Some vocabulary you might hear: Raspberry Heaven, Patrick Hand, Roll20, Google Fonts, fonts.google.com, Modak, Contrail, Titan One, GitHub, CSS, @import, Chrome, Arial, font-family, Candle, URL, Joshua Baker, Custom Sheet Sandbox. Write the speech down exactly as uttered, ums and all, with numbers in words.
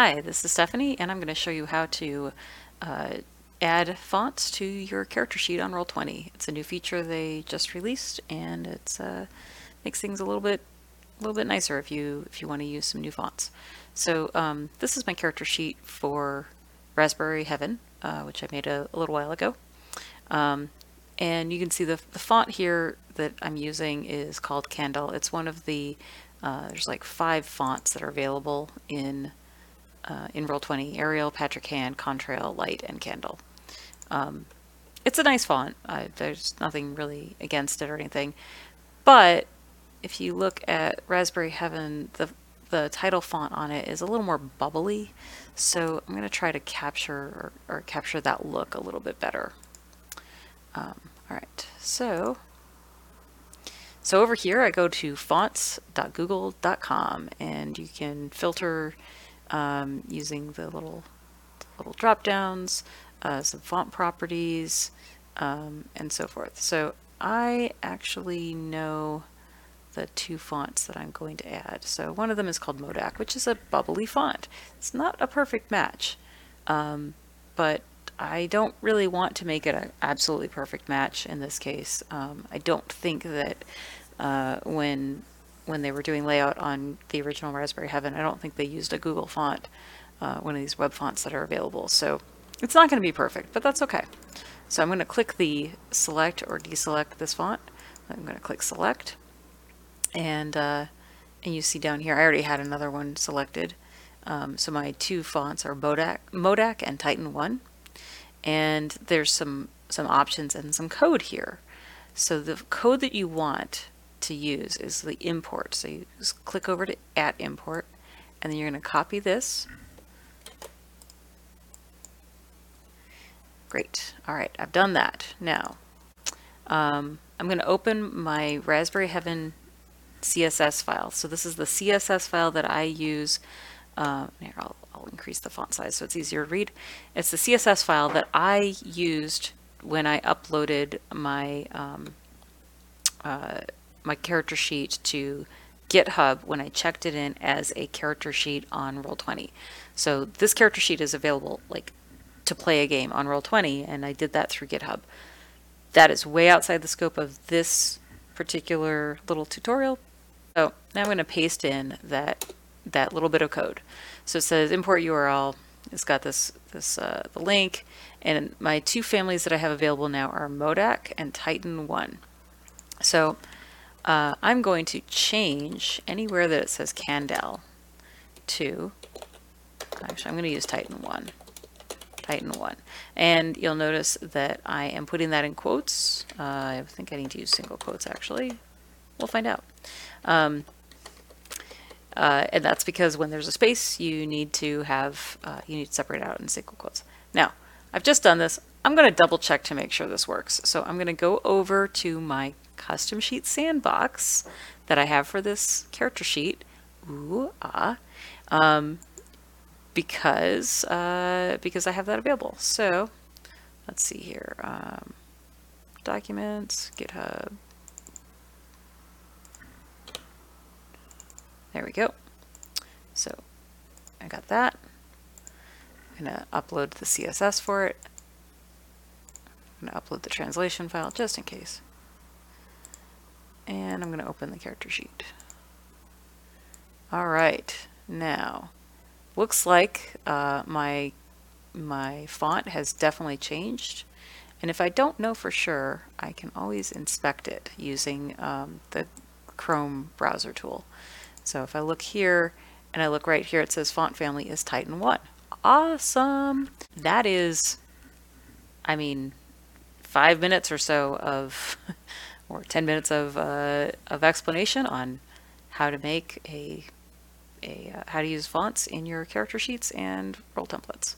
Hi, this is Stephanie, and I'm going to show you how to uh, add fonts to your character sheet on Roll twenty. It's a new feature they just released, and it's uh, makes things a little bit a little bit nicer if you if you want to use some new fonts. So um, this is my character sheet for Raspberry Heaven, uh, which I made a, a little while ago. Um, and you can see the, the font here that I'm using is called Candle. It's one of the, uh, there's like five fonts that are available in uh, in Roll twenty, Arial, Patrick Hand, Contrail, Light, and Candle. Um, it's a nice font. Uh, there's nothing really against it or anything. But if you look at Raspberry Heaven, the the title font on it is a little more bubbly. So I'm going to try to capture or, or capture that look a little bit better. Um, all right, so, so over here I go to fonts dot google dot com, and you can filter um, using the little little drop downs, uh, some font properties, um, and so forth. So I actually know the two fonts that I'm going to add. So one of them is called Modak, which is a bubbly font. It's not a perfect match, um, but I don't really want to make it an absolutely perfect match in this case. Um, I don't think that uh, when when they were doing layout on the original Raspberry Heaven, I don't think they used a Google font, uh, one of these web fonts that are available. So it's not going to be perfect, but that's okay. So I'm going to click the select or deselect this font. I'm going to click select, and uh, and you see down here I already had another one selected. Um, so my two fonts are Modak, Modak and Titan One. And there's some some options and some code here. So the code that you want to use is the import. So you just click over to at import, and then you're going to copy this. Great. All right, I've done that. Now um, I'm going to open my Raspberry Heaven C S S file. So this is the C S S file that I use. Uh, here, I'll, I'll increase the font size so it's easier to read. It's the C S S file that I used when I uploaded my um, uh, my character sheet to GitHub when I checked it in as a character sheet on Roll twenty. So this character sheet is available like to play a game on Roll twenty, and I did that through GitHub. That is way outside the scope of this particular little tutorial. So now I'm going to paste in that that little bit of code. So it says import U R L. It's got this this uh, the link, and my two families that I have available now are Modak and Titan One. So uh, I'm going to change anywhere that it says Candle to. Actually, I'm going to use Titan One. Titan One, and you'll notice that I am putting that in quotes. Uh, I think I need to use single quotes actually. We'll find out. Um, Uh, and that's because when there's a space, you need to have, uh, you need to separate out in single quotes. Now, I've just done this. I'm going to double check to make sure this works. So I'm going to go over to my custom sheet sandbox that I have for this character sheet. Ooh, ah, um, because, uh, because I have that available. So let's see here. Um, documents, GitHub. There we go. So I got that. I'm going to upload the C S S for it. I'm going to upload the translation file just in case. And I'm going to open the character sheet. All right. Now, looks like uh, my, my font has definitely changed. And if I don't know for sure, I can always inspect it using um, the Chrome browser tool. So if I look here and I look right here, it says font family is Titan One. Awesome. That is, I mean, five minutes or so of, or ten minutes of, uh, of explanation on how to make a, a uh, how to use fonts in your character sheets and Roll templates.